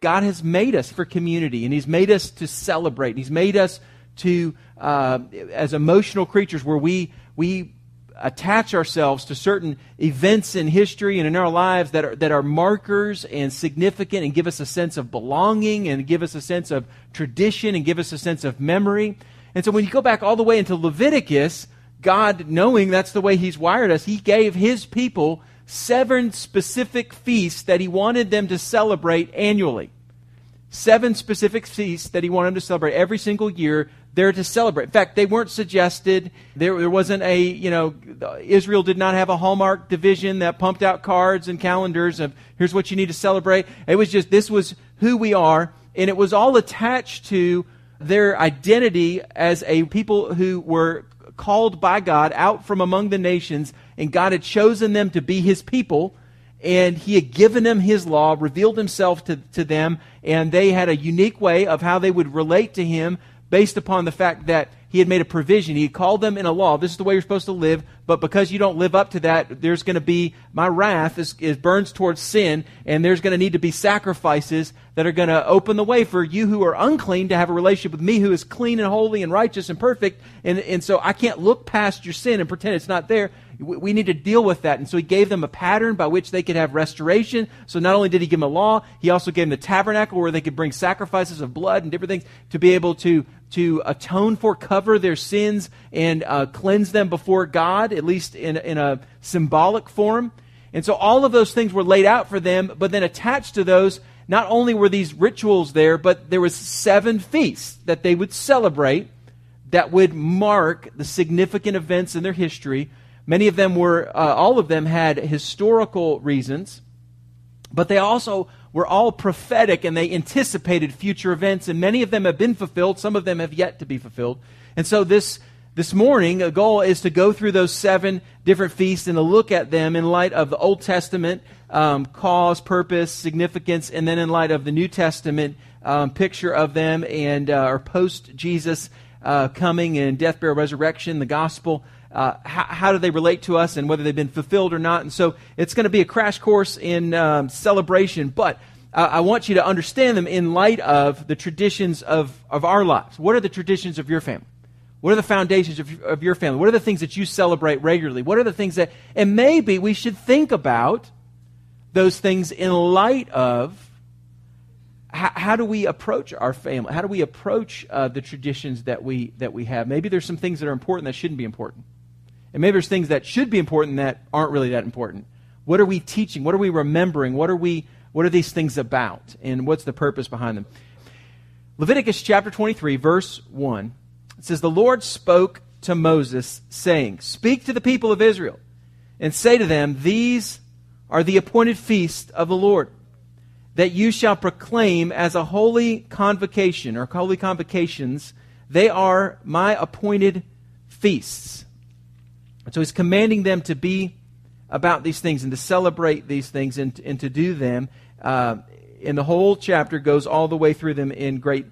God has made us for community, and He's made us to celebrate, and He's made us to, as emotional creatures, where we attach ourselves to certain events in history and in our lives that are markers and significant and give us a sense of belonging and give us a sense of tradition and give us a sense of memory. And so when you go back all the way into Leviticus, God, knowing that's the way He's wired us, He gave His people 7 specific feasts that He wanted them to celebrate annually. 7 specific feasts that He wanted them to celebrate every single year. They're to celebrate. In fact, they weren't suggested. There wasn't a, Israel did not have a Hallmark division that pumped out cards and calendars of here's what you need to celebrate. It was just, this was who we are, and it was all attached to their identity as a people who were called by God out from among the nations, and God had chosen them to be His people, and He had given them His law, revealed Himself to them, and they had a unique way of how they would relate to Him based upon the fact that He had made a provision. He had called them in a law. This is the way you're supposed to live, but because you don't live up to that, there's going to be, my wrath is burns towards sin, and there's going to need to be sacrifices that are going to open the way for you who are unclean to have a relationship with me who is clean and holy and righteous and perfect. And so I can't look past your sin and pretend it's not there. We need to deal with that. And so He gave them a pattern by which they could have restoration. So not only did He give them a law, He also gave them the tabernacle where they could bring sacrifices of blood and different things to be able to atone for, cover their sins, and cleanse them before God, at least in a symbolic form. And so all of those things were laid out for them, but then attached to those, not only were these rituals there, but there was 7 feasts that they would celebrate that would mark the significant events in their history. Many of them were, all of them had historical reasons, but they also were all prophetic, and they anticipated future events, and many of them have been fulfilled. Some of them have yet to be fulfilled. And so this morning, a goal is to go through those 7 different feasts and to look at them in light of the Old Testament cause, purpose, significance, and then in light of the New Testament picture of them and or post-Jesus coming and death, burial, resurrection, the gospel. How do they relate to us and whether they've been fulfilled or not? And so it's going to be a crash course in celebration, but I want you to understand them in light of the traditions of our lives. What are the traditions of your family? What are the foundations of your family? What are the things that you celebrate regularly? What are the things that... And maybe we should think about those things in light of how do we approach our family? How do we approach the traditions that we have? Maybe there's some things that are important that shouldn't be important. And maybe there's things that should be important that aren't really that important. What are we teaching? What are we remembering? What are these things about? And what's the purpose behind them? Leviticus chapter 23, verse 1. It says, "The Lord spoke to Moses, saying, 'Speak to the people of Israel, and say to them, these are the appointed feasts of the Lord, that you shall proclaim as a holy convocation,'" or holy convocations, "'they are my appointed feasts.'" And so He's commanding them to be about these things and to celebrate these things and to do them. And the whole chapter goes all the way through them in great,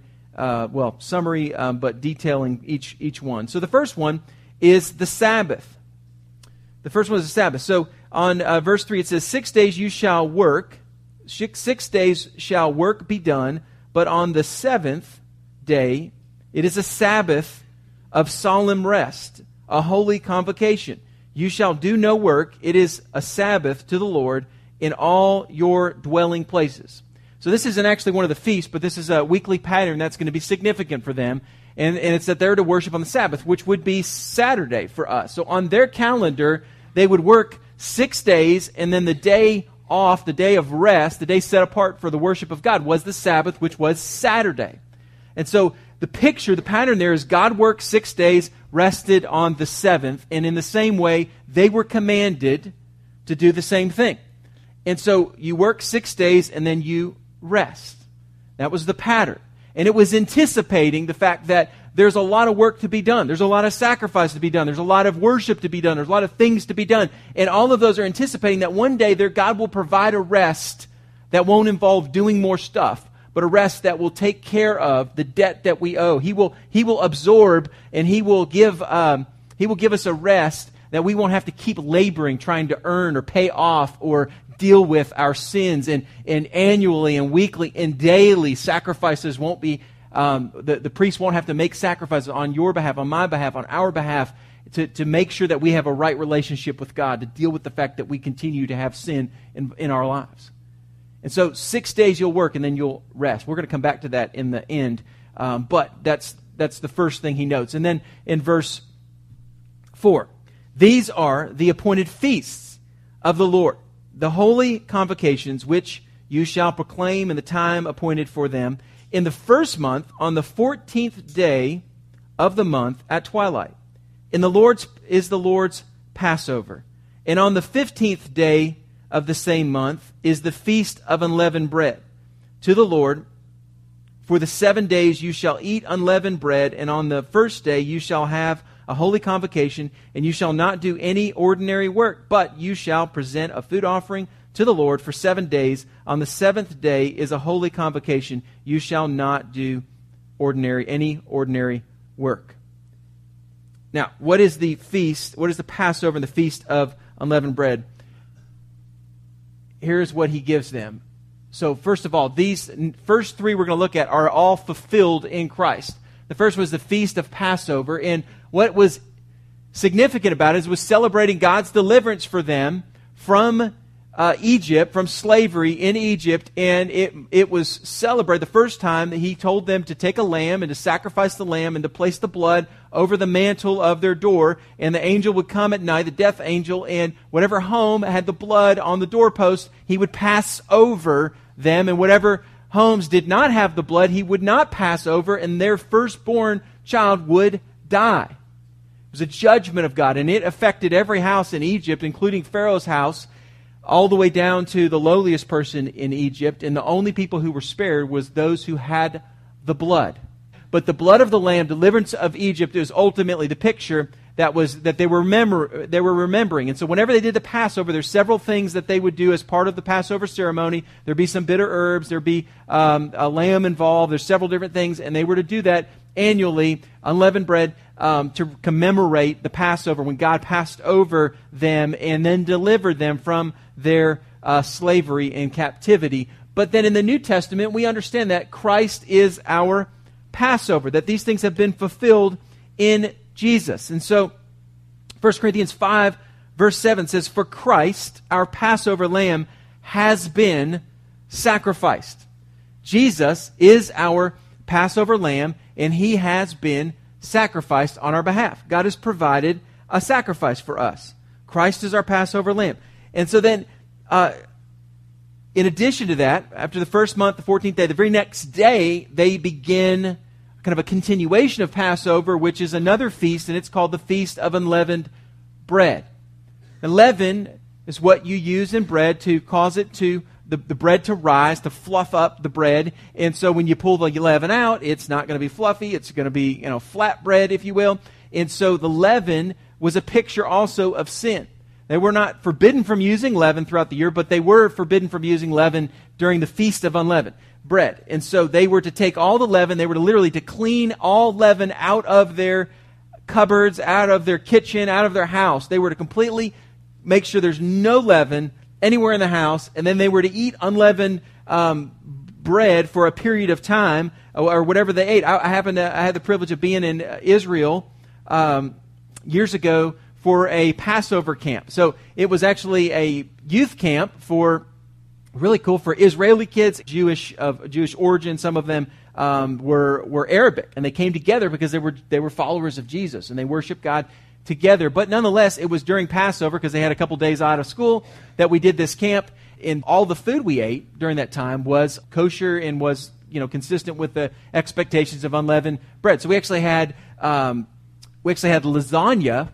summary, but detailing each one. So the first one is the Sabbath. The first one is the Sabbath. So on verse 3 it says, "6 days you shall work. 6 days shall work be done, but on the 7th day it is a Sabbath of solemn rest, a holy convocation. You shall do no work. It is a Sabbath to the Lord in all your dwelling places." So this isn't actually one of the feasts, but this is a weekly pattern that's going to be significant for them. And it's that they're to worship on the Sabbath, which would be Saturday for us. So on their calendar, they would work 6 days, and then the day off, the day of rest, the day set apart for the worship of God, was the Sabbath, which was Saturday. And so the picture, the pattern there is God worked 6 days, rested on the 7th, and in the same way, they were commanded to do the same thing. And so you work 6 days and then you rest. That was the pattern. And it was anticipating the fact that there's a lot of work to be done. There's a lot of sacrifice to be done. There's a lot of worship to be done. There's a lot of things to be done. And all of those are anticipating that one day their God will provide a rest that won't involve doing more stuff, but a rest that will take care of the debt that we owe. He will absorb, and He will give us a rest that we won't have to keep laboring, trying to earn or pay off or deal with our sins, and annually and weekly and daily sacrifices won't be, the priest won't have to make sacrifices on your behalf, on my behalf, on our behalf, to make sure that we have a right relationship with God, to deal with the fact that we continue to have sin in our lives. And so 6 days you'll work and then you'll rest. We're going to come back to that in the end, but that's the first thing he notes. And then in verse 4, these are the appointed feasts of the Lord, the holy convocations which you shall proclaim in the time appointed for them, in the first month, on the 14th day of the month at twilight. In the Lord's is the Lord's Passover. And on the 15th day of the same month is the Feast of Unleavened Bread to the Lord. For the 7 days you shall eat unleavened bread, and on the first day you shall have a holy convocation, and you shall not do any ordinary work, but you shall present a food offering to the Lord for 7 days. On the seventh day is a holy convocation. You shall not do any ordinary work. Now, what is the feast? What is the Passover and the Feast of Unleavened Bread? Here's what he gives them. So first of all, these first three we're going to look at are all fulfilled in Christ. The first was the Feast of Passover, and what was significant about it is it was celebrating God's deliverance for them from Egypt, from slavery in Egypt, and it was celebrated the first time that he told them to take a lamb and to sacrifice the lamb and to place the blood over the mantle of their door, and the angel would come at night, the death angel, and whatever home had the blood on the doorpost, he would pass over them, and whatever homes did not have the blood, he would not pass over, and their firstborn child would die. It was a judgment of God, and it affected every house in Egypt, including Pharaoh's house, all the way down to the lowliest person in Egypt, and the only people who were spared was those who had the blood. But the blood of the lamb, deliverance of Egypt, is ultimately the picture that they were remembering. And so whenever they did the Passover, there's several things that they would do as part of the Passover ceremony. There'd be some bitter herbs, there'd be a lamb involved, there's several different things, and they were to do that annually, unleavened bread, to commemorate the Passover, when God passed over them and then delivered them from their slavery and captivity. But then in the New Testament, we understand that Christ is our Passover, that these things have been fulfilled in Jesus. And so 1 Corinthians 5, verse 7 says, "For Christ, our Passover lamb, has been sacrificed." Jesus is our Passover lamb, and he has been sacrificed on our behalf. God has provided a sacrifice for us. Christ is our Passover lamb. And so then, in addition to that, after the first month, the 14th day, the very next day, they begin kind of a continuation of Passover, which is another feast, and it's called the Feast of Unleavened Bread. And leaven is what you use in bread to cause it to the bread to rise, to fluff up the bread. And so when you pull the leaven out, it's not going to be fluffy. It's going to be, flat bread, if you will. And so the leaven was a picture also of sin. They were not forbidden from using leaven throughout the year, but they were forbidden from using leaven during the Feast of Unleavened Bread. And so they were to take all the leaven. They were to clean all leaven out of their cupboards, out of their kitchen, out of their house. They were to completely make sure there's no leaven anywhere in the house, and then they were to eat unleavened bread for a period of time, or whatever they ate. I had the privilege of being in Israel years ago for a Passover camp. So it was actually a youth camp for Israeli kids, Jewish origin. Some of them were Arabic, and they came together because they were followers of Jesus, and they worshiped God together. But nonetheless, it was during Passover, because they had a couple days out of school, that we did this camp, and all the food we ate during that time was kosher and was, consistent with the expectations of unleavened bread. So we actually had lasagna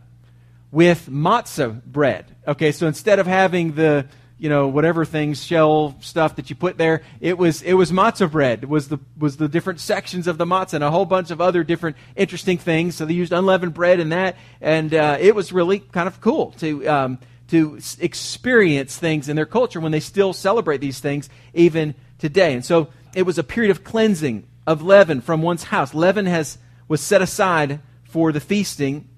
with matzah bread. Okay, so instead of having the whatever things, shell stuff that you put there, it was matzah bread. It was the different sections of the matzah and a whole bunch of other different interesting things. So they used unleavened bread in that, and it was really kind of cool to experience things in their culture when they still celebrate these things even today. And so it was a period of cleansing of leaven from one's house. Leaven was set aside for the feasting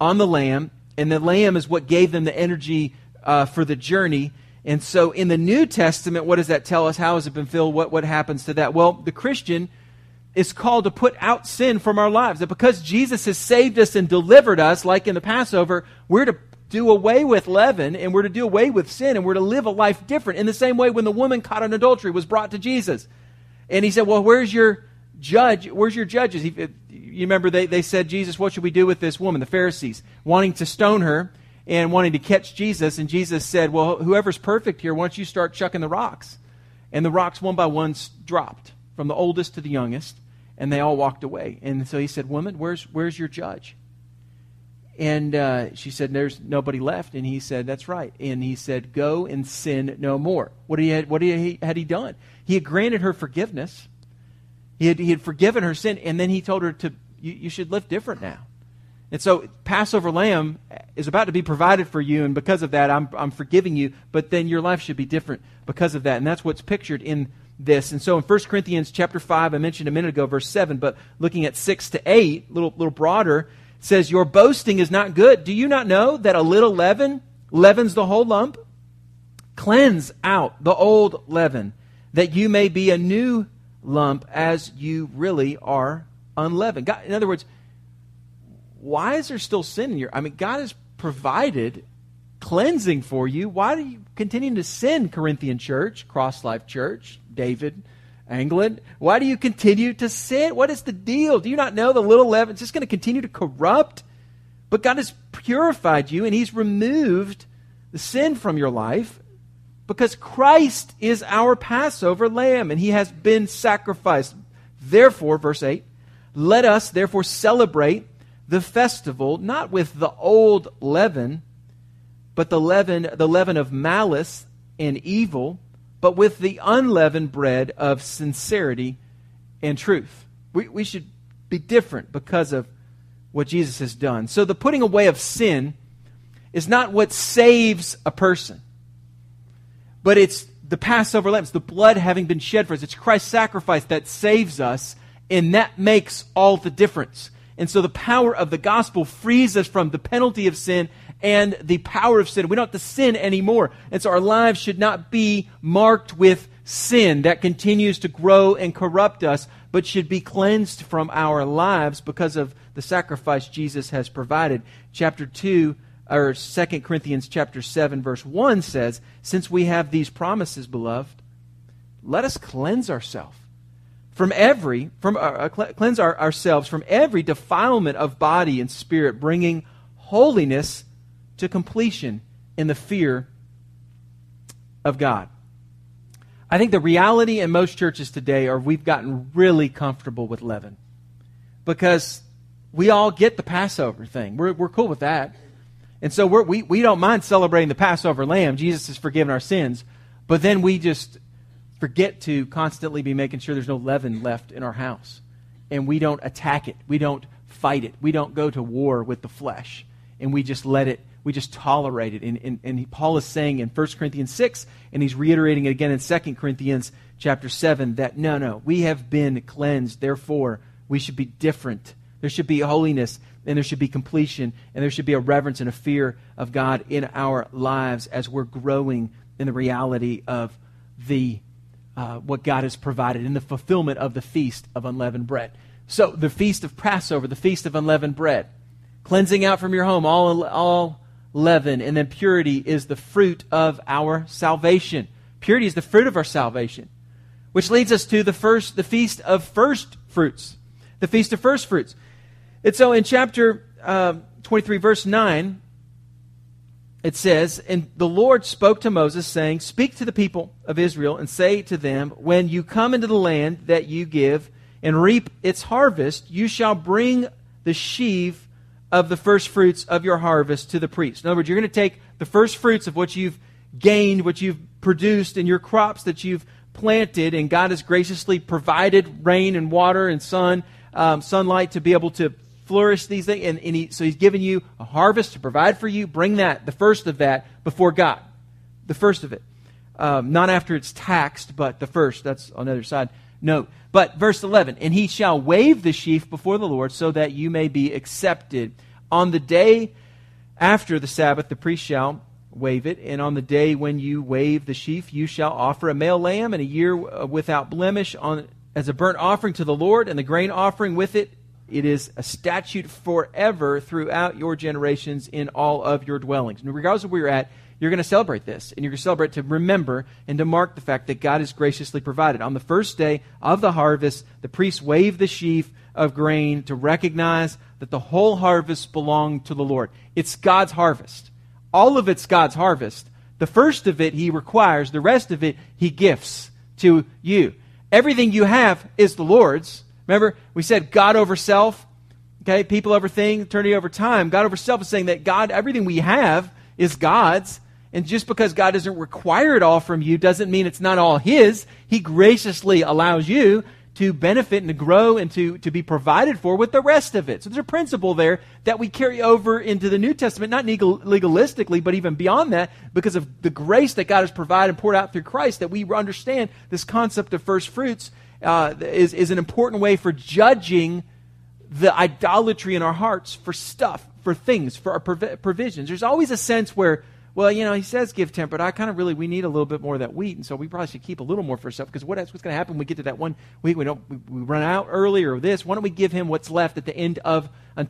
on the lamb And the lamb is what gave them the energy for the journey. And so in the New Testament, what does that tell us? How has it been filled? What happens to that? Well, the Christian is called to put out sin from our lives. That because Jesus has saved us and delivered us, like in the Passover, we're to do away with leaven, and we're to do away with sin, and we're to live a life different. In the same way, when the woman caught in adultery was brought to Jesus, and he said, well, where's your judge? Where's your judges? You remember they said, Jesus, what should we do with this woman? The Pharisees, wanting to stone her and wanting to catch Jesus. And Jesus said, well, whoever's perfect here, why don't you start chucking the rocks? And the rocks one by one dropped, from the oldest to the youngest, and they all walked away. And so he said, woman, where's your judge? And she said, there's nobody left. And he said, that's right. And he said, go and sin no more. What had he done? He had granted her forgiveness. He had forgiven her sin. And then he told her, you should live different now. And so Passover lamb is about to be provided for you. And because of that, I'm forgiving you. But then your life should be different because of that. And that's what's pictured in this. And so in 1 Corinthians chapter 5, I mentioned a minute ago, verse 7. But looking at 6 to 8, a little broader, says, your boasting is not good. Do you not know that a little leaven leavens the whole lump? Cleanse out the old leaven, that you may be a new lump, as you really are unleavened. God, in other words, why is there still sin in your... I mean, God has provided cleansing for you. Why do you continue to sin, Corinthian church, Cross Life Church, David, England? Why do you continue to sin? What is the deal? Do you not know the little leaven is just going to continue to corrupt? But God has purified you, and he's removed the sin from your life because Christ is our Passover lamb, and he has been sacrificed. Therefore, verse 8, let us therefore celebrate the festival, not with the old leaven, but the leaven of malice and evil, but with the unleavened bread of sincerity and truth. We should be different because of what Jesus has done. So the putting away of sin is not what saves a person, but it's the Passover lamb, it's the blood having been shed for us. It's Christ's sacrifice that saves us, and that makes all the difference. And so the power of the gospel frees us from the penalty of sin and the power of sin. We don't have to sin anymore. And so our lives should not be marked with sin that continues to grow and corrupt us, but should be cleansed from our lives because of the sacrifice Jesus has provided. Chapter 2, or 2 Corinthians chapter 7, verse 1 says, since we have these promises, beloved, let us cleanse ourselves from every defilement of body and spirit, bringing holiness to completion in the fear of God. I think the reality in most churches today are we've gotten really comfortable with leaven because we all get the Passover thing. We're cool with that. And so we don't mind celebrating the Passover lamb. Jesus has forgiven our sins. But then we just forget to constantly be making sure there's no leaven left in our house. And we don't attack it. We don't fight it. We don't go to war with the flesh. And we just let it, we just tolerate it. And Paul is saying in 1 Corinthians 6, and he's reiterating it again in 2 Corinthians chapter 7, that no, we have been cleansed. Therefore, we should be different. There should be holiness, and there should be completion, and there should be a reverence and a fear of God in our lives as we're growing in the reality of the what God has provided in the fulfillment of the Feast of Unleavened Bread. So the Feast of Passover, the Feast of Unleavened Bread, cleansing out from your home all leaven, and then purity is the fruit of our salvation. Purity is the fruit of our salvation, which leads us to the Feast of First Fruits, the Feast of First Fruits. And so in chapter 23, verse 9, it says, and the Lord spoke to Moses, saying, speak to the people of Israel and say to them, when you come into the land that you give and reap its harvest, you shall bring the sheaf of the first fruits of your harvest to the priest. In other words, you're going to take the first fruits of what you've gained, what you've produced, and your crops that you've planted, and God has graciously provided rain and water and sunlight to be able to flourish these things, so he's given you a harvest to provide for you. Bring that, the first of that, before God. The first of it. Not after it's taxed, but the first. That's on the other side. Note. But verse 11, and he shall wave the sheaf before the Lord so that you may be accepted. On the day After the Sabbath, the priest shall wave it, and on the day when you wave the sheaf, you shall offer a male lamb and a year without blemish as a burnt offering to the Lord, and the grain offering with it. It is a statute forever throughout your generations in all of your dwellings. And regardless of where you're at, you're going to celebrate this, and you're going to celebrate to remember and to mark the fact that God has graciously provided. On the first day of the harvest, the priests waved the sheaf of grain to recognize that the whole harvest belonged to the Lord. It's God's harvest. All of it's God's harvest. The first of it He requires. The rest of it He gifts to you. Everything you have is the Lord's. Remember, we said God over self, okay? People over thing, eternity over time. God over self is saying that God, everything we have is God's. And just because God doesn't require it all from you doesn't mean it's not all His. He graciously allows you to benefit and to grow and to be provided for with the rest of it. So there's a principle there that we carry over into the New Testament, not legalistically, but even beyond that, because of the grace that God has provided and poured out through Christ, that we understand this concept of first fruits is an important way for judging the idolatry in our hearts for stuff, for things, for our provisions. There's always a sense where, well, you know, He says give 10, but we need a little bit more of that wheat, and so we probably should keep a little more for ourselves, because what's going to happen when we get to that one week? We run out early or this. Why don't we give Him what's left at the end of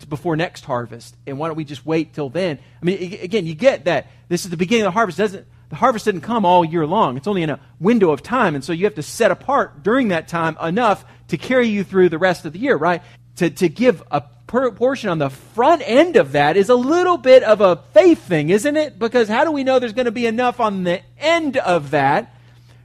before next harvest? And why don't we just wait till then? I mean, again, you get that this is the beginning of the harvest. The harvest didn't come all year long. It's only in a window of time. And so you have to set apart during that time enough to carry you through the rest of the year, right? To give a portion on the front end of that is a little bit of a faith thing, isn't it? Because how do we know there's going to be enough on the end of that?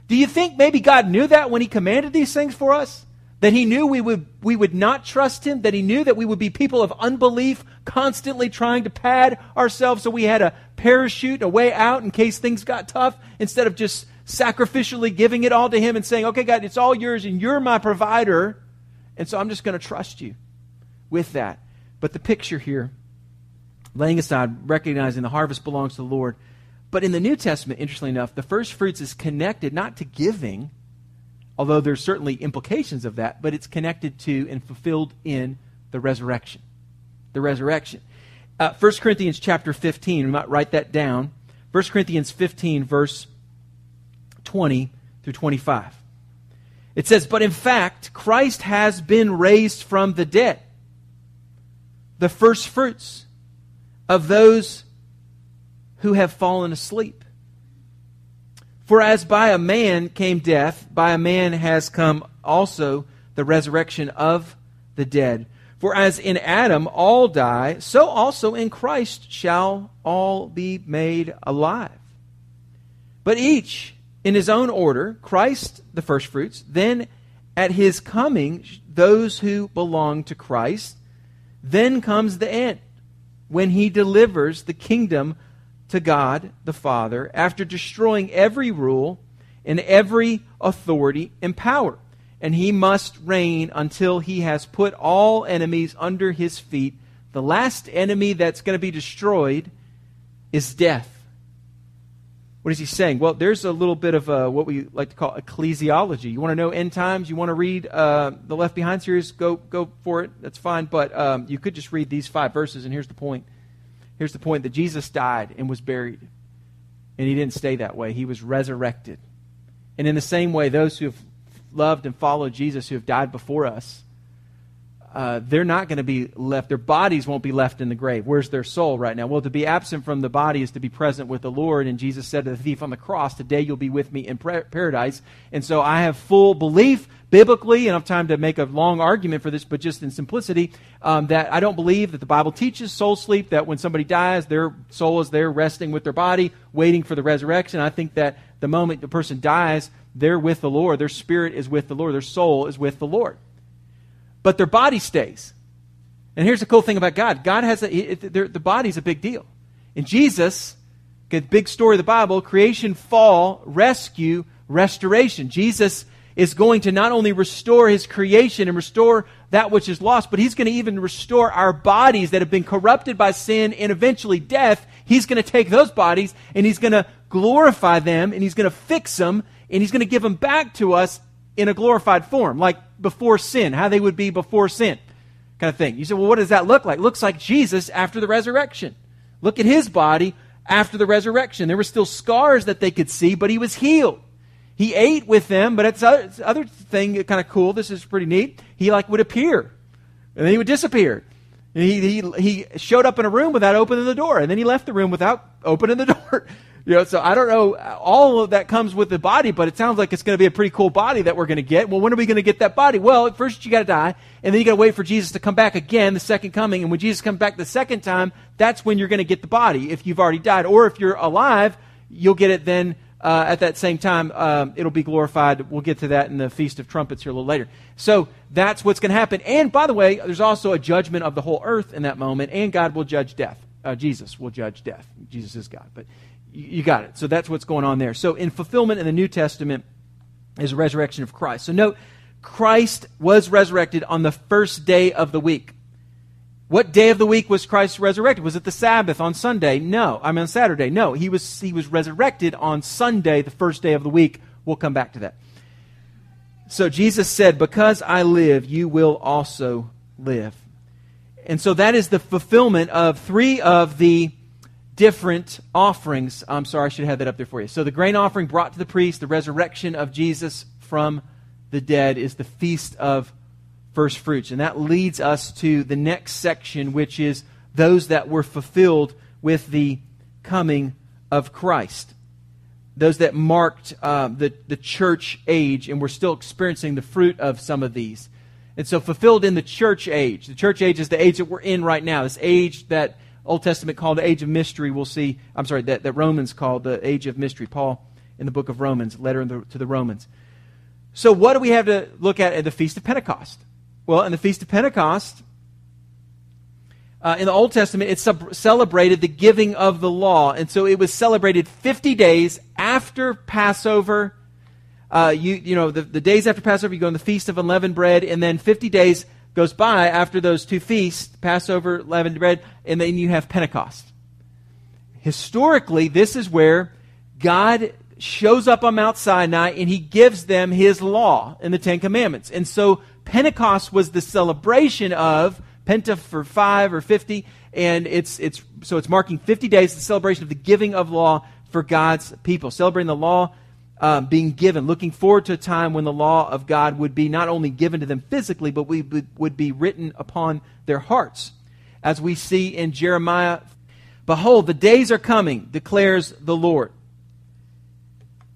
Do you think maybe God knew that when He commanded these things for us? That He knew we would not trust Him, that He knew that we would be people of unbelief, constantly trying to pad ourselves so we had a parachute, a way out in case things got tough, instead of just sacrificially giving it all to Him and saying, okay, God, it's all yours and you're my provider, and so I'm just going to trust you with that. But the picture here, laying aside, recognizing the harvest belongs to the Lord. But in the New Testament, interestingly enough, the first fruits is connected not to giving, although there's certainly implications of that, but it's connected to and fulfilled in the resurrection. The resurrection. 1 Corinthians chapter 15, we might write that down. 1 Corinthians 15, verse 20 through 25. It says, "But in fact, Christ has been raised from the dead, the first fruits of those who have fallen asleep. For as by a man came death, by a man has come also the resurrection of the dead. For as in Adam all die, so also in Christ shall all be made alive. But each in his own order, Christ the firstfruits, then at His coming those who belong to Christ. Then comes the end, when He delivers the kingdom to God the Father, after destroying every rule and every authority and power. And He must reign until He has put all enemies under His feet." The last enemy that's going to be destroyed is death. What is he saying? Well, there's a little bit of what we like to call ecclesiology. You want to know end times? You want to read the Left Behind series? Go for it. That's fine. But you could just read these 5 verses, and here's the point. Here's the point, that Jesus died and was buried. And He didn't stay that way. He was resurrected. And in the same way, those who have loved and followed Jesus, who have died before us, they're not going to be left. Their bodies won't be left in the grave. Where's their soul right now? Well, to be absent from the body is to be present with the Lord. And Jesus said to the thief on the cross, today you'll be with me in paradise. And so I have full belief biblically, and I have time to make a long argument for this, but just in simplicity, that I don't believe that the Bible teaches soul sleep, that when somebody dies, their soul is there resting with their body, waiting for the resurrection. I think that the moment the person dies, they're with the Lord. Their spirit is with the Lord. Their soul is with the Lord. But their body stays. And here's the cool thing about God. God has the body's a big deal. And Jesus, the big story of the Bible, creation, fall, rescue, restoration. Jesus is going to not only restore His creation and restore that which is lost, but He's going to even restore our bodies that have been corrupted by sin and eventually death. He's going to take those bodies and He's going to glorify them, and He's going to fix them, and He's going to give them back to us in a glorified form, like before sin, how they would be before sin kind of thing. You say, well, what does that look like? It looks like Jesus after the resurrection. Look at his body after the resurrection. There were still scars that they could see, but he was healed. He ate with them, but it's other thing kind of cool. This is pretty neat. He like would appear, and then he would disappear. He showed up in a room without opening the door, and then he left the room without opening the door. You know, so I don't know. All of that comes with the body, but it sounds like it's going to be a pretty cool body that we're going to get. Well, when are we going to get that body? Well, at first you got to die, and then you got to wait for Jesus to come back again, the second coming. And when Jesus comes back the second time, that's when you're going to get the body. If you've already died, or if you're alive, you'll get it then. At that same time, it'll be glorified. We'll get to that in the Feast of Trumpets here a little later. So that's what's going to happen. And by the way, there's also a judgment of the whole earth in that moment, and God will judge death. Jesus will judge death. Jesus is God, but you got it. So that's what's going on there. So in fulfillment in the New Testament is the resurrection of Christ. So note, Christ was resurrected on the first day of the week. What day of the week was Christ resurrected? Was it the Sabbath on Sunday? No. I mean, on Saturday? No. He was resurrected on Sunday, the first day of the week. We'll come back to that. So Jesus said, because I live, you will also live. And so that is the fulfillment of three of the different offerings. I'm sorry, I should have that up there for you. So the grain offering brought to the priest, the resurrection of Jesus from the dead is the Feast of First Fruits. And that leads us to the next section, which is those that were fulfilled with the coming of Christ. Those that marked the church age, and we're still experiencing the fruit of some of these. And so fulfilled in the church age. The church age is the age that we're in right now. This age that Old Testament called the age of mystery, that Romans called the age of mystery. Paul in the book of Romans, letter to the Romans. So what do we have to look at the Feast of Pentecost? Well, in the Feast of Pentecost, in the Old Testament, it celebrated the giving of the law. And so it was celebrated 50 days after Passover. The days after Passover, you go on the Feast of Unleavened Bread, and then 50 days goes by after those two feasts, Passover, Unleavened Bread, and then you have Pentecost. Historically, this is where God shows up on Mount Sinai, and he gives them his law in the Ten Commandments. And so Pentecost was the celebration of Penta for 5 or 50, and it's marking 50 days, the celebration of the giving of law for God's people, celebrating the law being given, looking forward to a time when the law of God would be not only given to them physically, but would be written upon their hearts. As we see in Jeremiah, behold, the days are coming, declares the Lord,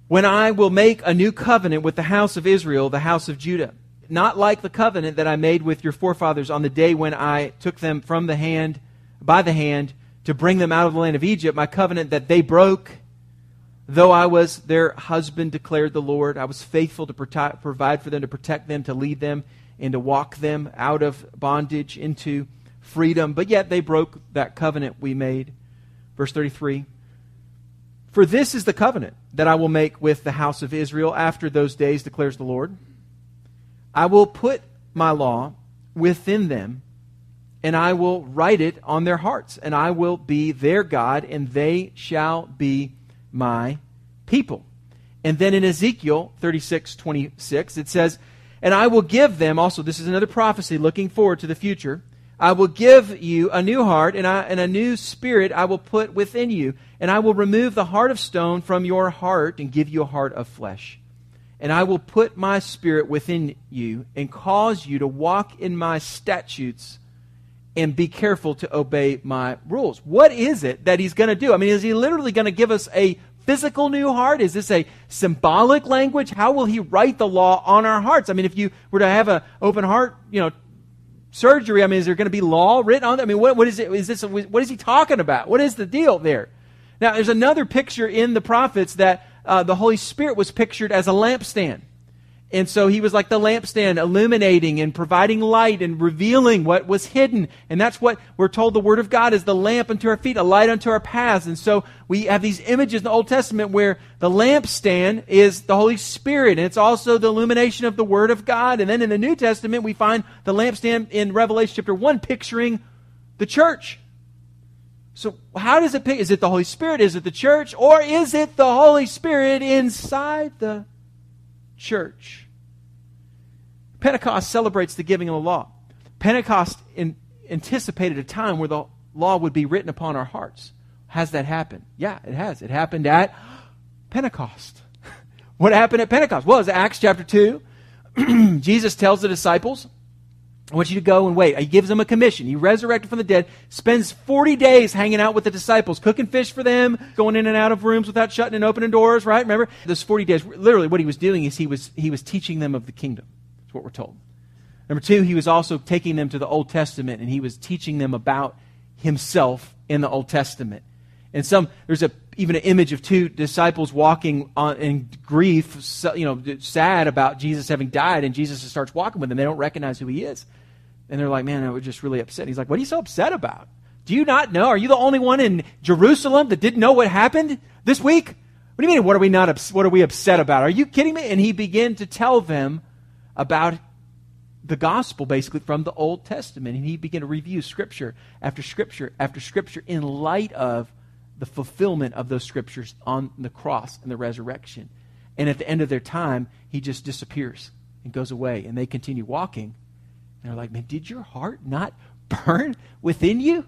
when I will make a new covenant with the house of Israel, the house of Judah, not like the covenant that I made with your forefathers on the day when I took them by the hand to bring them out of the land of Egypt, my covenant that they broke, though I was their husband, declared the Lord. I was faithful to provide for them, to protect them, to lead them, and to walk them out of bondage into freedom. But yet they broke that covenant we made. Verse 33, for this is the covenant that I will make with the house of Israel after those days, declares the Lord. I will put my law within them, and I will write it on their hearts, and I will be their God, and they shall be my people. And then in Ezekiel 36:26, it says, and I will give them, also this is another prophecy looking forward to the future, I will give you a new heart, and a new spirit I will put within you, and I will remove the heart of stone from your heart and give you a heart of flesh. And I will put my spirit within you and cause you to walk in my statutes and be careful to obey my rules. What is it that he's going to do? I mean, is he literally going to give us a physical new heart? Is this a symbolic language? How will he write the law on our hearts? I mean, if you were to have an open heart, surgery, I mean, is there going to be law written on it? I mean, what is it? What is he talking about? What is the deal there? Now, there's another picture in the prophets that the Holy Spirit was pictured as a lampstand. And so he was like the lampstand, illuminating and providing light and revealing what was hidden. And that's what we're told the Word of God is, the lamp unto our feet, a light unto our paths. And so we have these images in the Old Testament where the lampstand is the Holy Spirit, and it's also the illumination of the Word of God. And then in the New Testament, we find the lampstand in Revelation chapter 1 picturing the church. So how does it pick? Is it the Holy Spirit? Is it the church? Or is it the Holy Spirit inside the church? Pentecost celebrates the giving of the law. Pentecost anticipated a time where the law would be written upon our hearts. Has that happened? Yeah, it has. It happened at Pentecost. What happened at Pentecost? Well, it's Acts chapter 2. Jesus tells the disciples, I want you to go and wait. He gives them a commission. He resurrected from the dead, spends 40 days hanging out with the disciples, cooking fish for them, going in and out of rooms without shutting and opening doors, right? Remember? Those 40 days, literally what he was doing is he was teaching them of the kingdom. That's what we're told. Number two, he was also taking them to the Old Testament, and he was teaching them about himself in the Old Testament. And there's even an image of two disciples walking on in grief, sad about Jesus having died, and Jesus starts walking with them. They don't recognize who he is. And they're like, man, I was just really upset. And he's like, what are you so upset about? Do you not know? Are you the only one in Jerusalem that didn't know what happened this week? What do you mean, what are we upset about? Are you kidding me? And he began to tell them about the gospel, basically, from the Old Testament. And he began to review scripture after scripture after scripture in light of the fulfillment of those scriptures on the cross and the resurrection. And at the end of their time, he just disappears and goes away. And they continue walking. And they're like, man, did your heart not burn within you?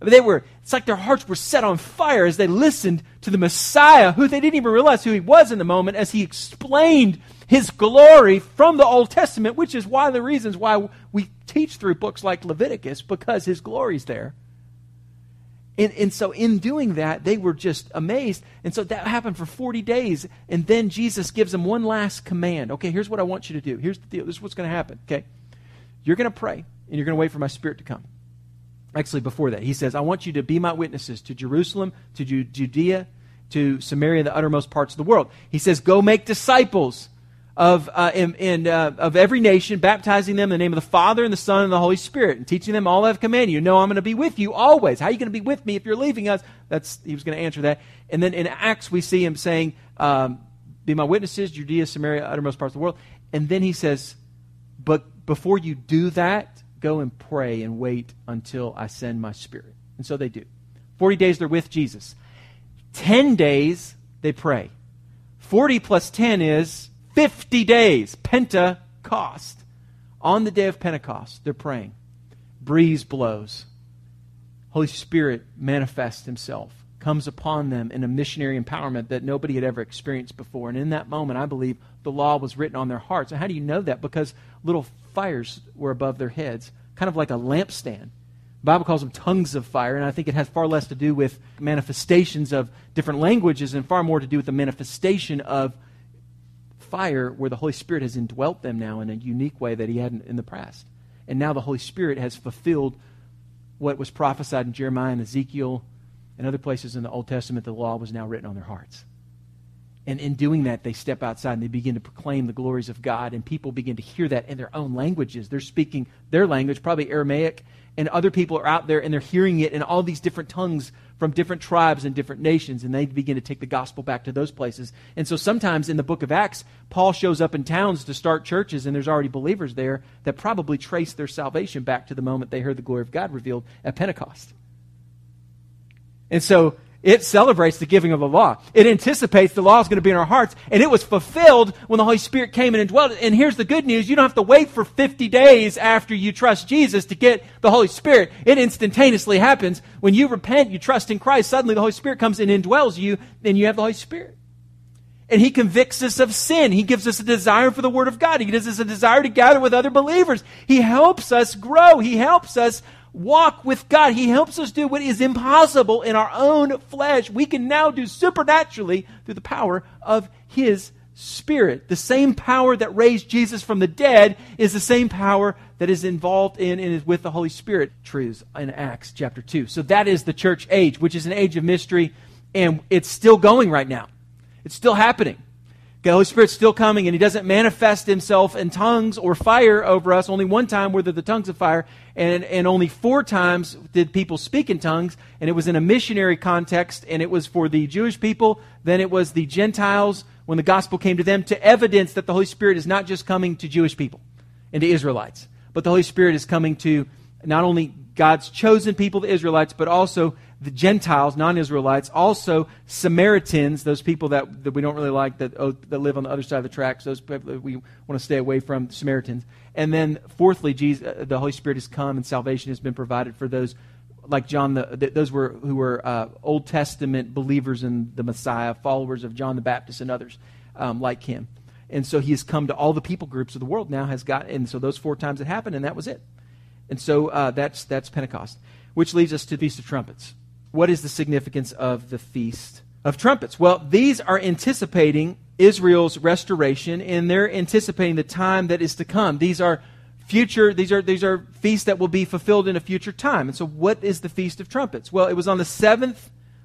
I mean, it's like their hearts were set on fire as they listened to the Messiah, who they didn't even realize who he was in the moment, as he explained his glory from the Old Testament, which is one of the reasons why we teach through books like Leviticus, because his glory's there. And so in doing that, they were just amazed. And so that happened for 40 days. And then Jesus gives them one last command. Okay, here's what I want you to do. Here's the deal. This is what's going to happen, okay? You're going to pray, and you're going to wait for my Spirit to come. Actually, before that, he says, I want you to be my witnesses to Jerusalem, to Judea, to Samaria, the uttermost parts of the world. He says, go make disciples of every nation, baptizing them in the name of the Father and the Son and the Holy Spirit, and teaching them all I've commanded you. No, I'm going to be with you always. How are you going to be with me if you're leaving us? He was going to answer that. And then in Acts, we see him saying, be my witnesses, Judea, Samaria, uttermost parts of the world. And then he says, but before you do that, go and pray and wait until I send my Spirit. And so they do. 40 days they're with Jesus. 10 days they pray. 40 plus 10 is 50 days. Pentecost. On the day of Pentecost, they're praying. Breeze blows. Holy Spirit manifests himself, comes upon them in a missionary empowerment that nobody had ever experienced before. And in that moment, I believe the law was written on their hearts. And how do you know that? Because little fires were above their heads, kind of like a lampstand. The Bible calls them tongues of fire, and I think it has far less to do with manifestations of different languages and far more to do with the manifestation of fire where the Holy Spirit has indwelt them now in a unique way that he hadn't in the past. And now the Holy Spirit has fulfilled what was prophesied in Jeremiah and Ezekiel and other places in the Old Testament. The law was now written on their hearts. And in doing that, they step outside and they begin to proclaim the glories of God, and people begin to hear that in their own languages. They're speaking their language, probably Aramaic, and other people are out there and they're hearing it in all these different tongues from different tribes and different nations, and they begin to take the gospel back to those places. And so sometimes in the book of Acts, Paul shows up in towns to start churches, and there's already believers there that probably trace their salvation back to the moment they heard the glory of God revealed at Pentecost. And so it celebrates the giving of the law. It anticipates the law is going to be in our hearts. And it was fulfilled when the Holy Spirit came and indwelt. And here's the good news. You don't have to wait for 50 days after you trust Jesus to get the Holy Spirit. It instantaneously happens. When you repent, you trust in Christ, suddenly the Holy Spirit comes and indwells you. Then you have the Holy Spirit. And he convicts us of sin. He gives us a desire for the Word of God. He gives us a desire to gather with other believers. He helps us grow. He helps us walk with God. He helps us do what is impossible in our own flesh. We can now do supernaturally through the power of his Spirit. The same power that raised Jesus from the dead is the same power that is involved in and is with the Holy Spirit truths in Acts chapter 2. So that is the church age, which is an age of mystery, and it's still going right now. It's still happening. Okay, the Holy Spirit's still coming, and he doesn't manifest himself in tongues or fire over us. Only one time were there the tongues of fire, and only 4 times did people speak in tongues, and it was in a missionary context, and it was for the Jewish people, then it was the Gentiles when the gospel came to them, to evidence that the Holy Spirit is not just coming to Jewish people and to Israelites, but the Holy Spirit is coming to not only God's chosen people, the Israelites, but also the Gentiles, non-Israelites, also Samaritans, those people that we don't really like, that live on the other side of the tracks, those people we want to stay away from, Samaritans. And then fourthly, the Holy Spirit has come and salvation has been provided for those like John, those were who were Old Testament believers in the Messiah, followers of John the Baptist and others like him. And so he has come to all the people groups of the world now, and so those four times it happened, and that was it. And so that's Pentecost, which leads us to the Feast of Trumpets. What is the significance of the Feast of Trumpets? Well, these are anticipating Israel's restoration, and they're anticipating the time that is to come. These are future, these are feasts that will be fulfilled in a future time. And so what is the Feast of Trumpets? Well, it was on the 7th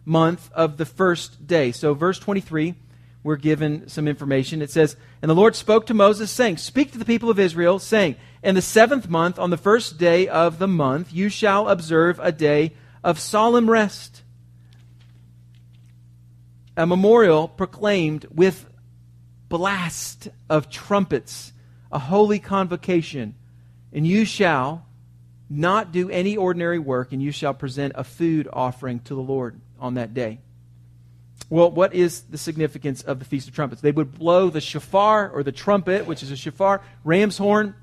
month of the 1st day. So verse 23, we're given some information. It says, "And the Lord spoke to Moses, saying, Speak to the people of Israel, saying, In the 7th month, on the 1st day of the month, you shall observe a day of solemn rest, a memorial proclaimed with blast of trumpets, a holy convocation. And you shall not do any ordinary work, and you shall present a food offering to the Lord on that day." Well, what is the significance of the Feast of Trumpets? They would blow the shofar, or the trumpet, which is a shofar, ram's horn.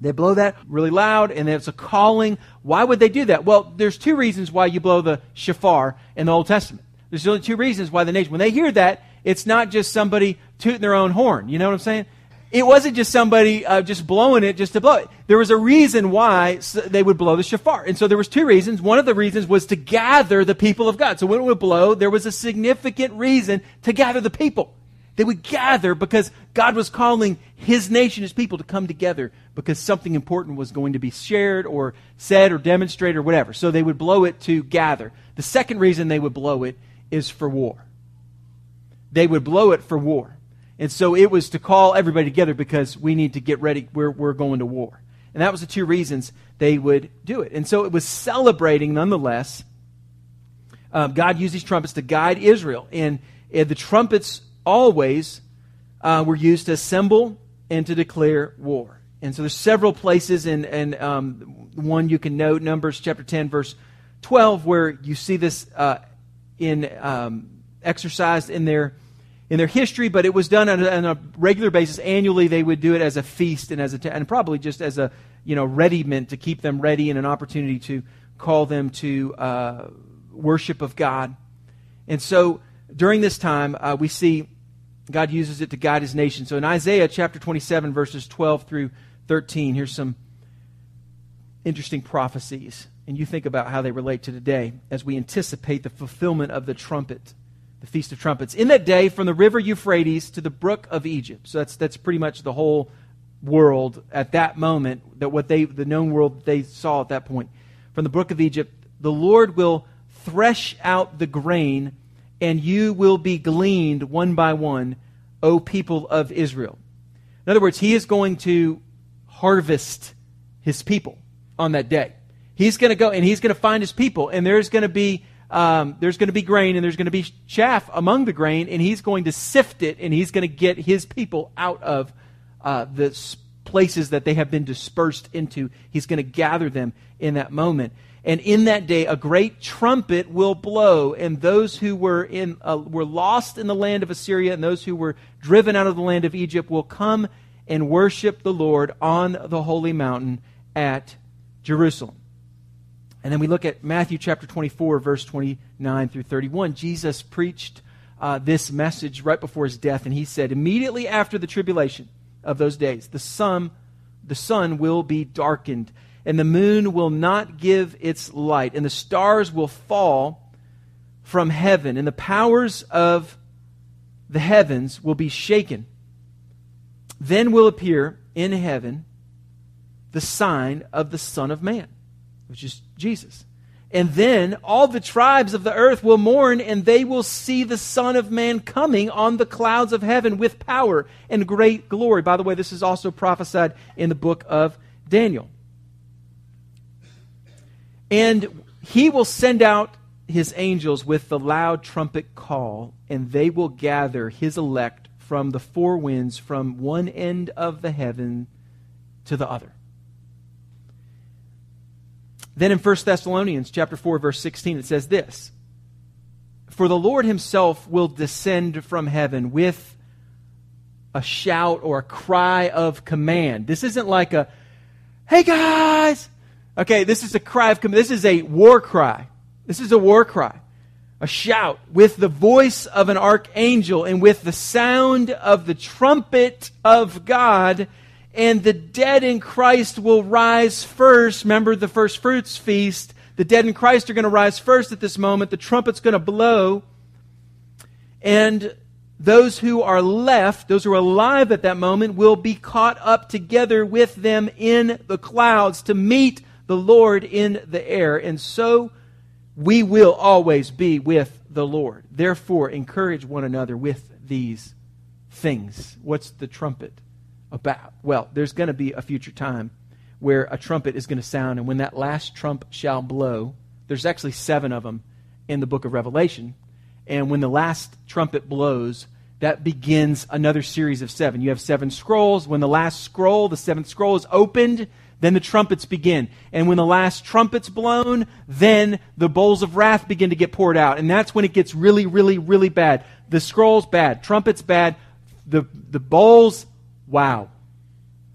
They blow that really loud, and it's a calling. Why would they do that? Well, there's two reasons why you blow the shofar in the Old Testament. There's only two reasons why the nation, when they hear that, it's not just somebody tooting their own horn. You know what I'm saying? It wasn't just somebody just blowing it just to blow it. There was a reason why they would blow the shofar. And so there was two reasons. One of the reasons was to gather the people of God. So when it would blow, there was a significant reason to gather the people. They would gather because God was calling his nation, his people, to come together because something important was going to be shared or said or demonstrated or whatever. So they would blow it to gather. The second reason they would blow it is for war. They would blow it for war. And so it was to call everybody together because we need to get ready. We're going to war. And that was the two reasons they would do it. And so it was celebrating, nonetheless. God used these trumpets to guide Israel. And the trumpets always were used to assemble and to declare war. And so there's several places, one you can note, Numbers chapter 10, verse 12, where you see this exercised in their history, but it was done on a regular basis. Annually, they would do it as a feast and and probably just as a readiment to keep them ready and an opportunity to call them to worship of God. And so during this time, we see God uses it to guide his nation. So in Isaiah chapter 27, verses 12 through 13, here's some interesting prophecies. And you think about how they relate to today as we anticipate the fulfillment of the trumpet. The Feast of Trumpets. "In that day, from the river Euphrates to the brook of Egypt." So that's pretty much the whole world at that moment, the known world they saw at that point. "From the brook of Egypt, the Lord will thresh out the grain, and you will be gleaned one by one, O people of Israel." In other words, he is going to harvest his people on that day. He's going to go and he's going to find his people, and there's going to be grain and there's going to be chaff among the grain, and he's going to sift it, and he's going to get his people out of the places that they have been dispersed into. He's going to gather them in that moment. "And in that day, a great trumpet will blow, and those who were lost in the land of Assyria and those who were driven out of the land of Egypt will come and worship the Lord on the holy mountain at Jerusalem." And then we look at Matthew chapter 24, verse 29 through 31. Jesus preached this message right before his death, and he said, "Immediately after the tribulation of those days, the sun will be darkened, and the moon will not give its light, and the stars will fall from heaven, and the powers of the heavens will be shaken. Then will appear in heaven the sign of the Son of Man," which is Jesus. "And then all the tribes of the earth will mourn, and they will see the Son of Man coming on the clouds of heaven with power and great glory." By the way, this is also prophesied in the book of Daniel. "And he will send out his angels with the loud trumpet call, and they will gather his elect from the four winds, from one end of the heaven to the other." Then in 1 Thessalonians chapter 4, verse 16, it says this, "For the Lord himself will descend from heaven with a shout," or a cry of command. This isn't like a, "Hey guys, Okay, this is a cry of command. This is a war cry. This is a war cry. A shout with the voice of an archangel and with the sound of the trumpet of God, and the dead in Christ will rise first. Remember the first fruits feast. The dead in Christ are going to rise first at this moment. The trumpet's going to blow. And those who are left, those who are alive at that moment, will be caught up together with them in the clouds to meet the Lord in the air. And so we will always be with the Lord. Therefore, encourage one another with these things. What's the trumpet about? Well, there's going to be a future time where a trumpet is going to sound, and when that last trump shall blow, there's actually 7 of them in the book of Revelation, and when the last trumpet blows, that begins another series of 7. You have 7 scrolls. When the last scroll, the 7th scroll, is opened, then the trumpets begin. And when the last trumpet's blown, then the bowls of wrath begin to get poured out. And that's when it gets really, really, really bad. The scroll's bad. Trumpet's bad. The bowls, wow.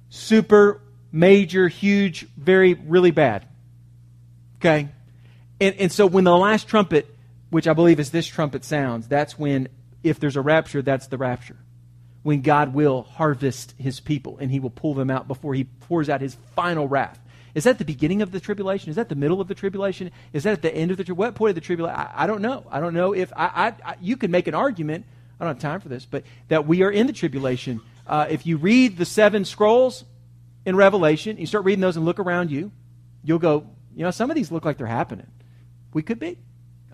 Super, major, huge, very, really bad. Okay? And so when the last trumpet, which I believe is this trumpet, sounds, that's when, if there's a rapture, that's the rapture. When God will harvest his people and he will pull them out before he pours out his final wrath. Is that the beginning of the tribulation? Is that the middle of the tribulation? Is that at the end of the tribulation? What point of the tribulation? I don't know. I don't know if you can make an argument. I don't have time for this, but that we are in the tribulation. If you read the 7 scrolls in Revelation, you start reading those and look around you, you'll go, you know, some of these look like they're happening. We could be.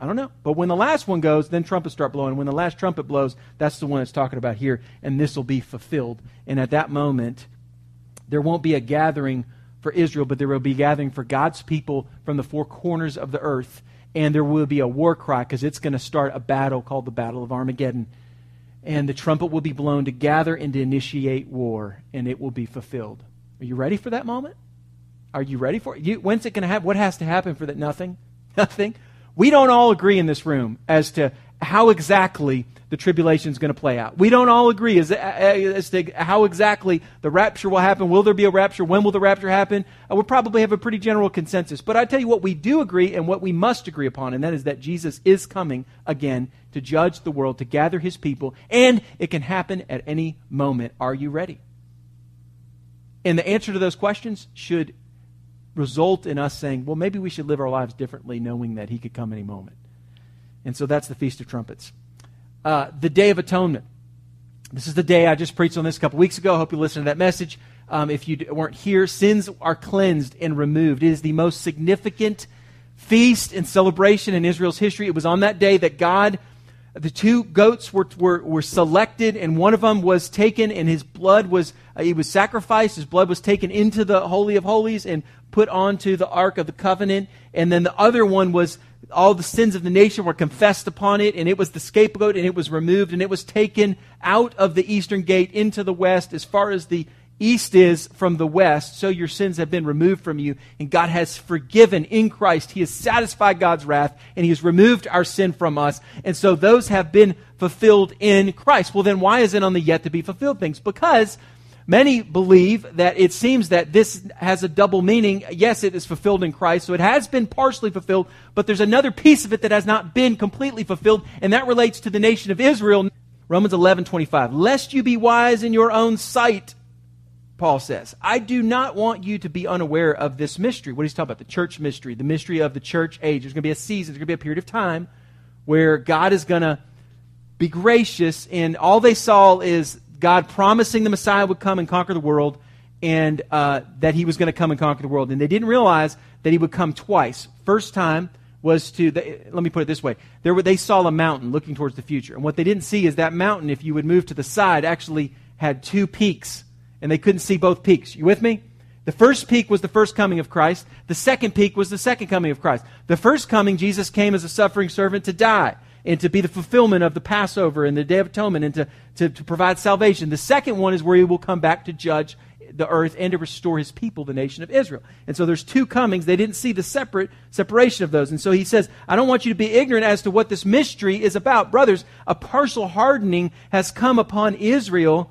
I don't know. But when the last one goes, then trumpets start blowing. When the last trumpet blows, that's the one it's talking about here. And this will be fulfilled. And at that moment, there won't be a gathering for Israel, but there will be a gathering for God's people from the 4 corners of the earth. And there will be a war cry, because it's going to start a battle called the Battle of Armageddon. And the trumpet will be blown to gather and to initiate war. And it will be fulfilled. Are you ready for that moment? Are you ready for it? When's it going to happen? What has to happen for that? Nothing. Nothing. We don't all agree in this room as to how exactly the tribulation is going to play out. We don't all agree as to how exactly the rapture will happen. Will there be a rapture? When will the rapture happen? We'll probably have a pretty general consensus. But I tell you what we do agree and what we must agree upon, and that is that Jesus is coming again to judge the world, to gather his people, and it can happen at any moment. Are you ready? And the answer to those questions should result in us saying, well, maybe we should live our lives differently, knowing that he could come any moment. And so that's the Feast of Trumpets. The Day of Atonement. This is the day I just preached on this a couple weeks ago. I hope you listened to that message. If you weren't here, sins are cleansed and removed. It is the most significant feast and celebration in Israel's history. It was on that day that God, the 2 goats were selected, and one of them was taken, and his blood was, he was sacrificed. His blood was taken into the Holy of Holies and put onto the Ark of the Covenant. And then the other one was, all the sins of the nation were confessed upon it, and it was the scapegoat, and it was removed, and it was taken out of the eastern gate into the west, as far as the east is from the west. So your sins have been removed from you, and God has forgiven in Christ. He has satisfied God's wrath, and he has removed our sin from us. And so those have been fulfilled in Christ. Well, then why is it on the yet to be fulfilled things? Because many believe that it seems that this has a double meaning. Yes, it is fulfilled in Christ, so it has been partially fulfilled, but there's another piece of it that has not been completely fulfilled, and that relates to the nation of Israel. Romans 11:25, lest you be wise in your own sight, Paul says, I do not want you to be unaware of this mystery. What he's talking about, the church mystery, the mystery of the church age. There's going to be a season, there's going to be a period of time where God is going to be gracious, and all they saw is God promising the Messiah would come and conquer the world, and that he was going to come and conquer the world. And they didn't realize that he would come twice. First time was to, let me put it this way. They saw a mountain looking towards the future. And what they didn't see is that mountain, if you would move to the side, actually had 2 peaks. And they couldn't see both peaks. You with me? The first peak was the first coming of Christ. The second peak was the second coming of Christ. The first coming, Jesus came as a suffering servant to die, and to be the fulfillment of the Passover and the Day of Atonement, and to provide salvation. The second one is where he will come back to judge the earth and to restore his people, the nation of Israel. And so there's 2 comings. They didn't see the separation of those. And so he says, I don't want you to be ignorant as to what this mystery is about. Brothers, a partial hardening has come upon Israel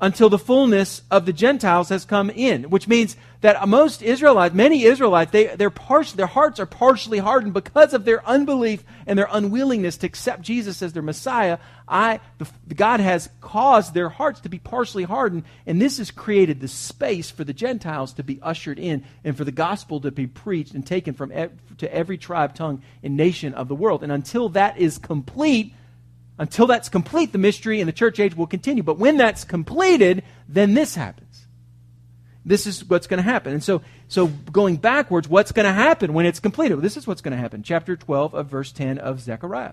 until the fullness of the Gentiles has come in, which means that most Israelites, many Israelites, their hearts are partially hardened because of their unbelief and their unwillingness to accept Jesus as their Messiah. God has caused their hearts to be partially hardened, and this has created the space for the Gentiles to be ushered in and for the gospel to be preached and taken from to every tribe, tongue, and nation of the world. And until that's complete, the mystery in the church age will continue. But when that's completed, then this happens. This is what's going to happen. And so going backwards, what's going to happen when it's completed? Well, this is what's going to happen. Chapter 12 of verse 10 of Zechariah.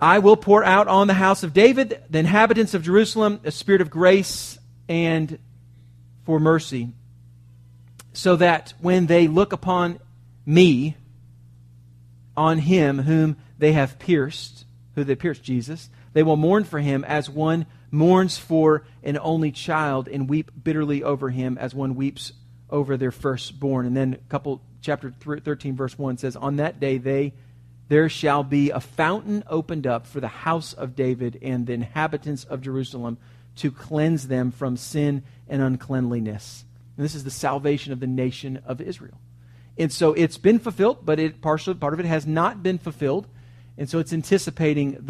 I will pour out on the house of David, the inhabitants of Jerusalem, a spirit of grace and for mercy, so that when they look upon me, on him whom they have pierced, Jesus, they will mourn for him as one mourns for an only child, and weep bitterly over him as one weeps over their firstborn. And then chapter 13 verse 1 says, on that day there shall be a fountain opened up for the house of David and the inhabitants of Jerusalem to cleanse them from sin and uncleanliness. And this is the salvation of the nation of Israel. And so it's been fulfilled, but part of it has not been fulfilled. And so it's anticipating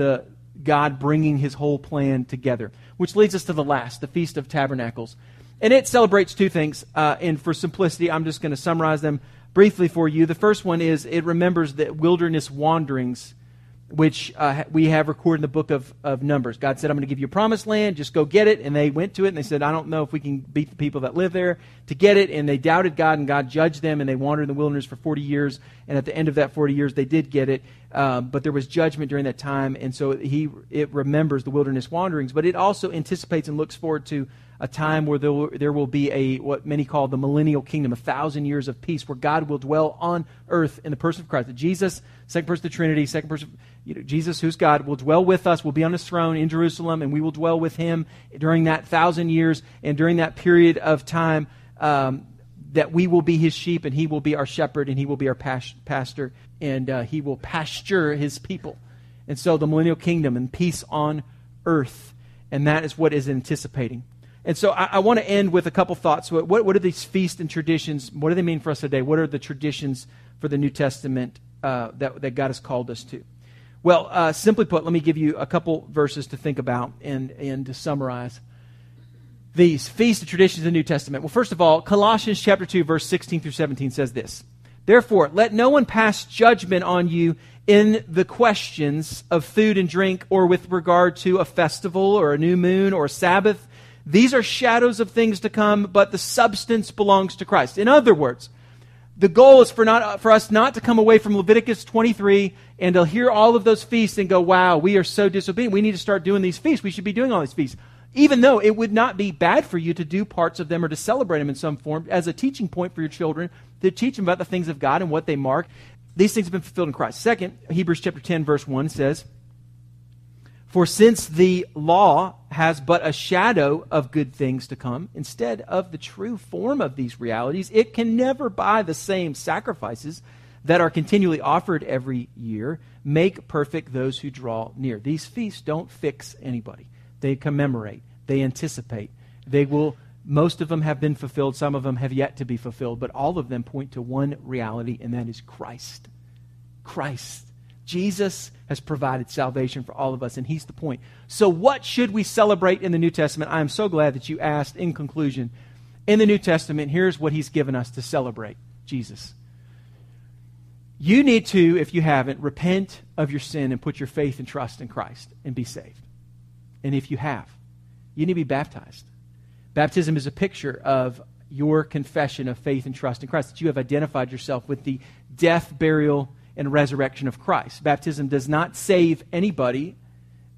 God bringing his whole plan together, which leads us to the Feast of Tabernacles. And it celebrates two things, and for simplicity, I'm just going to summarize them briefly for you. The first one is it remembers the wilderness wanderings, which we have recorded in the book of Numbers. God said, I'm going to give you a promised land, just go get it. And they went to it, and they said, I don't know if we can beat the people that live there to get it. And they doubted God, and God judged them, and they wandered in the wilderness for 40 years. And at the end of that 40 years, they did get it. But there was judgment during that time, and so it remembers the wilderness wanderings. But it also anticipates and looks forward to a time where there will be what many call the millennial kingdom, 1,000 years of peace, where God will dwell on earth in the person of Christ. Jesus, second person of the Trinity, second person, Jesus, who's God, will dwell with us, will be on his throne in Jerusalem, and we will dwell with him during that 1,000 years, and during that period of time that we will be his sheep, and he will be our shepherd, and he will be our pastor, and he will pasture his people. And so the millennial kingdom and peace on earth, and that is what is anticipating. And so I want to end with a couple thoughts. What are these feasts and traditions? What do they mean for us today? What are the traditions for the New Testament that God has called us to? Well, simply put, let me give you a couple verses to think about and to summarize these feasts and traditions of the New Testament. Well, first of all, Colossians chapter 2, verse 16 through 17 says this. Therefore, let no one pass judgment on you in the questions of food and drink, or with regard to a festival or a new moon or a Sabbath. These are shadows of things to come, but the substance belongs to Christ. In other words, the goal is for us not to come away from Leviticus 23 and to hear all of those feasts and go, wow, we are so disobedient. We need to start doing these feasts. We should be doing all these feasts. Even though it would not be bad for you to do parts of them or to celebrate them in some form as a teaching point for your children, to teach them about the things of God and what they mark. These things have been fulfilled in Christ. Second, Hebrews chapter 10, verse 1 says, for since the law has but a shadow of good things to come, instead of the true form of these realities, it can never, by the same sacrifices that are continually offered every year, make perfect those who draw near. These feasts don't fix anybody. They commemorate. They anticipate. Most of them have been fulfilled. Some of them have yet to be fulfilled. But all of them point to one reality, and that is Christ. Christ. Jesus has provided salvation for all of us, and he's the point. So what should we celebrate in the New Testament? I am so glad that you asked. In conclusion, in the New Testament, here's what he's given us to celebrate: Jesus. You need to, if you haven't, repent of your sin and put your faith and trust in Christ and be saved. And if you have, you need to be baptized. Baptism is a picture of your confession of faith and trust in Christ, that you have identified yourself with the death, burial, and resurrection of Christ. Baptism does not save anybody.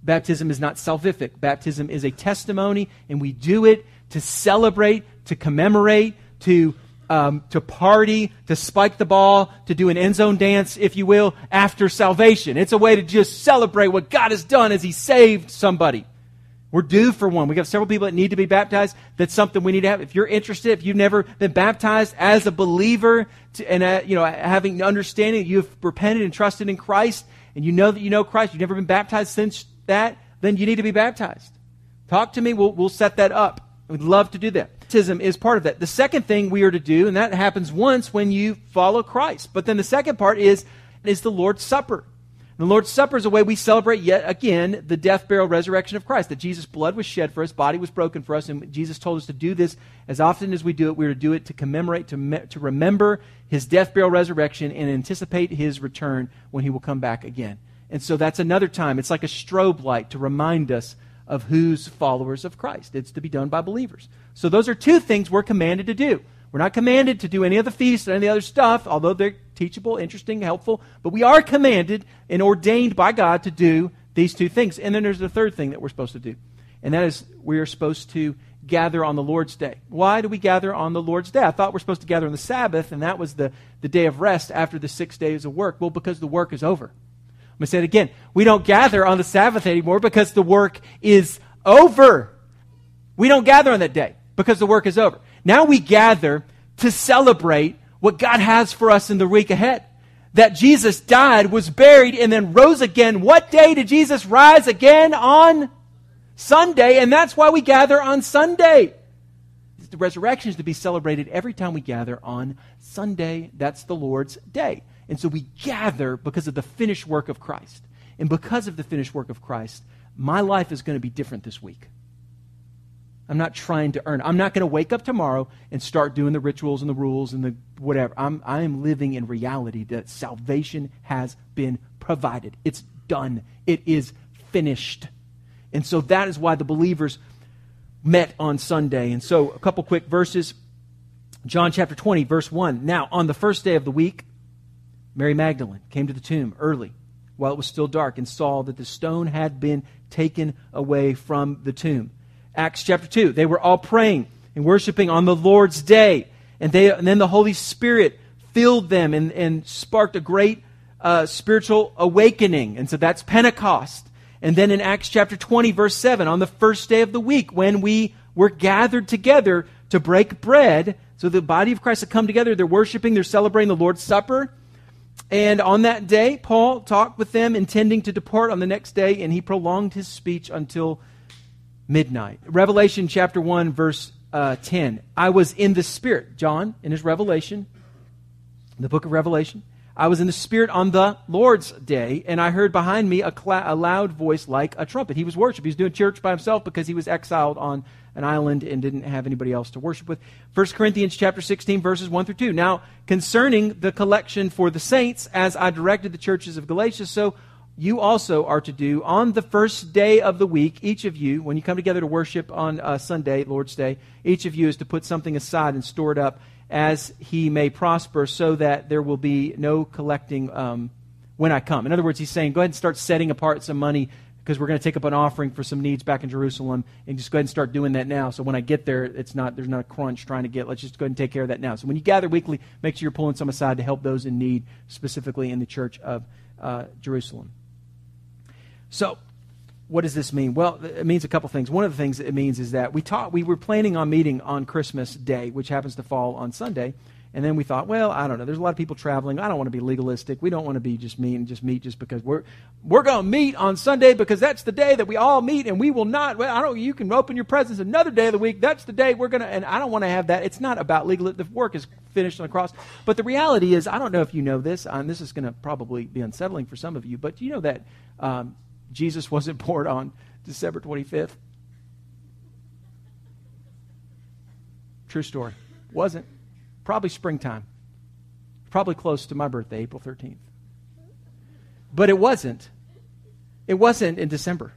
Baptism is not salvific. Baptism is a testimony, and we do it to celebrate, to commemorate, to party, to spike the ball, to do an end zone dance, if you will, after salvation. It's a way to just celebrate what God has done as he saved somebody. We're due for one. We have several people that need to be baptized. That's something we need to have. If you're interested, if you've never been baptized as a believer, having an understanding that you've repented and trusted in Christ, and you know that you know Christ, you've never been baptized since that, then you need to be baptized. Talk to me. We'll set that up. We'd love to do that. Baptism is part of that. The second thing we are to do, and that happens once when you follow Christ. But then the second part is the Lord's Supper. The Lord's Supper is a way we celebrate yet again the death, burial, resurrection of Christ, that Jesus' blood was shed for us, body was broken for us, and Jesus told us to do this as often as we do it. We are to do it to commemorate, to remember his death, burial, resurrection, and anticipate his return when he will come back again. And so that's another time. It's like a strobe light to remind us of who's followers of Christ. It's to be done by believers. So those are two things we're commanded to do. We're not commanded to do any of the feasts and any other stuff, although they're teachable, interesting, helpful, but we are commanded and ordained by God to do these two things. And then there's the third thing that we're supposed to do, and that is we are supposed to gather on the Lord's Day. Why do we gather on the Lord's Day? I thought we're supposed to gather on the Sabbath, and that was the day of rest after the 6 days of work. Well, because the work is over. I'm going to say it again. We don't gather on the Sabbath anymore because the work is over. We don't gather on that day because the work is over. Now we gather to celebrate what God has for us in the week ahead. That Jesus died, was buried, and then rose again. What day did Jesus rise again? On Sunday. And that's why we gather on Sunday. The resurrection is to be celebrated every time we gather on Sunday. That's the Lord's Day. And so we gather because of the finished work of Christ. And because of the finished work of Christ, my life is going to be different this week. I'm not trying to earn. I'm not going to wake up tomorrow and start doing the rituals and the rules and the whatever. I am living in reality that salvation has been provided. It's done. It is finished. And so that is why the believers met on Sunday. And so a couple quick verses. John chapter 20, verse 1. Now, on the first day of the week, Mary Magdalene came to the tomb early while it was still dark and saw that the stone had been taken away from the tomb. Acts chapter 2, they were all praying and worshiping on the Lord's Day. And then the Holy Spirit filled them and sparked a great spiritual awakening. And so that's Pentecost. And then in Acts chapter 20, verse 7, on the first day of the week, when we were gathered together to break bread, so the body of Christ had come together, they're worshiping, they're celebrating the Lord's Supper. And on that day, Paul talked with them, intending to depart on the next day, and he prolonged his speech until midnight. Revelation chapter 1, verse 10. I was in the Spirit. John, in his Revelation, the book of Revelation. I was in the Spirit on the Lord's Day, and I heard behind me a loud voice like a trumpet. He was worshiping. He was doing church by himself because he was exiled on an island and didn't have anybody else to worship with. 1 Corinthians chapter 16, verses 1 through 2. Now, concerning the collection for the saints, as I directed the churches of Galatia, so you also are to do on the first day of the week, each of you, when you come together to worship on Sunday, Lord's Day, each of you is to put something aside and store it up as he may prosper so that there will be no collecting when I come. In other words, he's saying, go ahead and start setting apart some money because we're going to take up an offering for some needs back in Jerusalem, and just go ahead and start doing that now. So when I get there, there's not a crunch trying to get, let's just go ahead and take care of that now. So when you gather weekly, make sure you're pulling some aside to help those in need, specifically in the church of Jerusalem. So, what does this mean? Well, it means a couple things. One of the things it means is that we were planning on meeting on Christmas Day, which happens to fall on Sunday, and then we thought, well, I don't know. There's a lot of people traveling. I don't want to be legalistic. We don't want to be just mean and just meet just because we're going to meet on Sunday because that's the day that we all meet, and we will not. Well, you can open your presents another day of the week. That's the day we're going to. And I don't want to have that. It's not about legalism. The work is finished on the cross. But the reality is, I don't know if you know this, and this is going to probably be unsettling for some of you. But you know that. Jesus wasn't born on December 25th. True story. Wasn't. Probably springtime. Probably close to my birthday, April 13th. But it wasn't. It wasn't in December.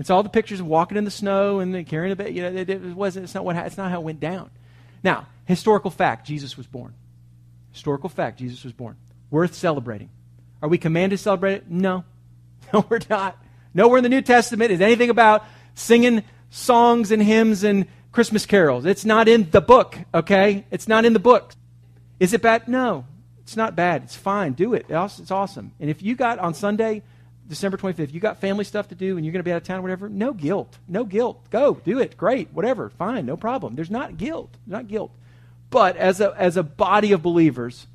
It's all the pictures of walking in the snow and carrying a baby. You know, it wasn't. It's not how it went down. Now, historical fact: Jesus was born. Historical fact: Jesus was born. Worth celebrating. Are we commanded to celebrate it? No. No, we're not. Nowhere in the New Testament is anything about singing songs and hymns and Christmas carols. It's not in the book, okay? It's not in the book. Is it bad? No, it's not bad. It's fine. Do it. It's awesome. And if you got on Sunday, December 25th, you got family stuff to do and you're going to be out of town or whatever, no guilt. No guilt. Go. Do it. Great. Whatever. Fine. No problem. There's not guilt. But as a body of believers,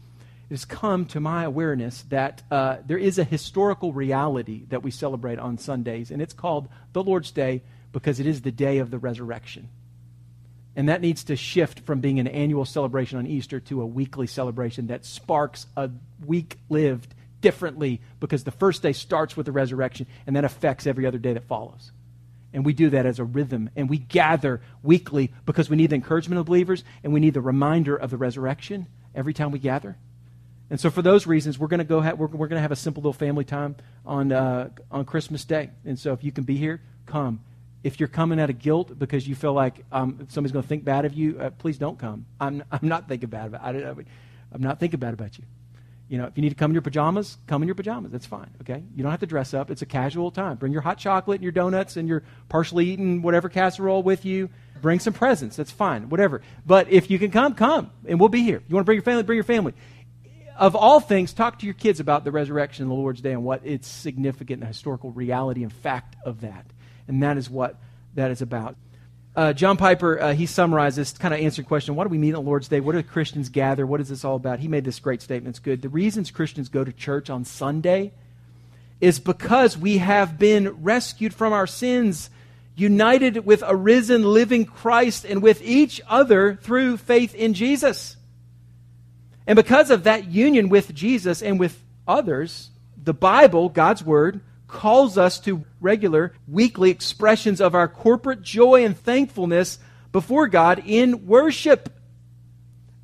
it has come to my awareness that there is a historical reality that we celebrate on Sundays, and it's called the Lord's Day because it is the day of the resurrection. And that needs to shift from being an annual celebration on Easter to a weekly celebration that sparks a week lived differently, because the first day starts with the resurrection, and that affects every other day that follows. And we do that as a rhythm, and we gather weekly because we need the encouragement of believers, and we need the reminder of the resurrection every time we gather. And so for those reasons, we're going to have a simple little family time on Christmas Day. And so if you can be here, come. If you're coming out of guilt because you feel like somebody's going to think bad of you, please don't come. I'm not thinking bad about. I'm not thinking bad about you. You know, if you need to come in your pajamas, come in your pajamas. That's fine. Okay, you don't have to dress up. It's a casual time. Bring your hot chocolate and your donuts and your partially eaten whatever casserole with you. Bring some presents. That's fine. Whatever. But if you can come, come, and we'll be here. You want to bring your family? Bring your family. Of all things, talk to your kids about the resurrection and the Lord's Day and what its significant and historical reality and fact of that. And that is what that is about. John Piper, he summarizes, kind of answering the question, why do we meet on Lord's Day? What do Christians gather? What is this all about? He made this great statement. It's good. The reasons Christians go to church on Sunday is because we have been rescued from our sins, united with a risen, living Christ, and with each other through faith in Jesus. And because of that union with Jesus and with others, the Bible, God's Word, calls us to regular weekly expressions of our corporate joy and thankfulness before God in worship,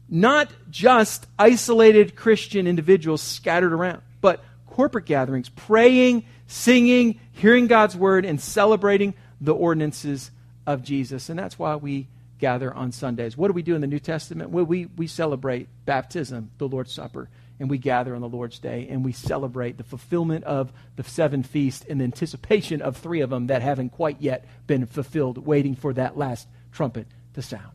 not just isolated Christian individuals scattered around, but corporate gatherings, praying, singing, hearing God's word, and celebrating the ordinances of Jesus. And that's why we gather on Sundays. What do we do in the New Testament? Well, we celebrate baptism, the Lord's Supper, and we gather on the Lord's Day, and we celebrate the fulfillment of the 7 feasts and the anticipation of 3 of them that haven't quite yet been fulfilled, waiting for that last trumpet to sound.